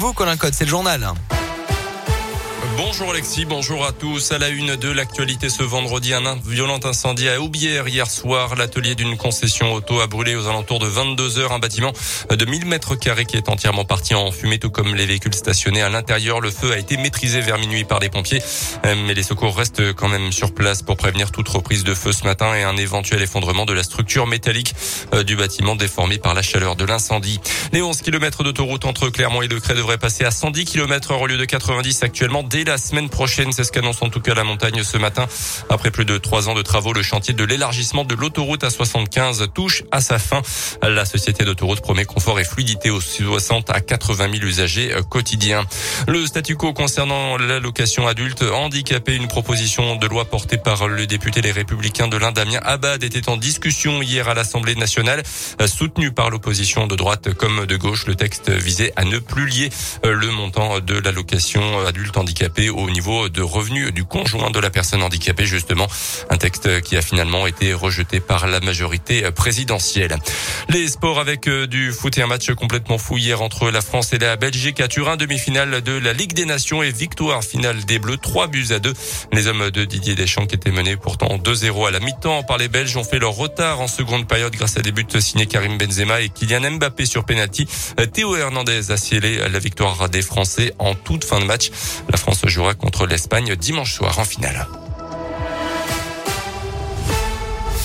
Vous, Colin Cote, c'est le journal. Bonjour Alexis, bonjour à tous. À la une de l'actualité ce vendredi, un violent incendie à Aubière hier soir. L'atelier d'une concession auto a brûlé aux alentours de 22h. Un bâtiment de 1000 mètres carrés qui est entièrement parti en fumée, tout comme les véhicules stationnés à l'intérieur. Le feu a été maîtrisé vers minuit par les pompiers, mais les secours restent quand même sur place pour prévenir toute reprise de feu ce matin et un éventuel effondrement de la structure métallique du bâtiment déformée par la chaleur de l'incendie. Les 11 km d'autoroute entre Clermont et Le Creusot devraient passer à 110 km/h au lieu de 90 actuellement. Dès la semaine prochaine, c'est ce qu'annonce en tout cas la montagne ce matin. Après plus de 3 ans de travaux, le chantier de l'élargissement de l'autoroute A75 touche à sa fin. La société d'autoroute promet confort et fluidité aux 60 à 80 000 usagers quotidiens. Le statu quo concernant l'allocation adulte handicapée, une proposition de loi portée par le député Les Républicains de l'Ain, Damien Abad, était en discussion hier à l'Assemblée nationale. Soutenu par l'opposition de droite comme de gauche, le texte visait à ne plus lier le montant de l'allocation adulte handicapée au niveau de revenus du conjoint de la personne handicapée, justement. Un texte qui a finalement été rejeté par la majorité présidentielle. Les sports avec du foot et un match complètement fou hier entre la France et la Belgique à Turin, demi-finale de la Ligue des Nations et victoire finale des Bleus, 3-2. Les hommes de Didier Deschamps, qui étaient menés pourtant 2-0 à la mi-temps par les Belges, ont fait leur retard en seconde période grâce à des buts signés Karim Benzema et Kylian Mbappé sur penalty. Théo Hernandez a scellé la victoire des Français en toute fin de match. La France jouera contre l'Espagne dimanche soir en finale.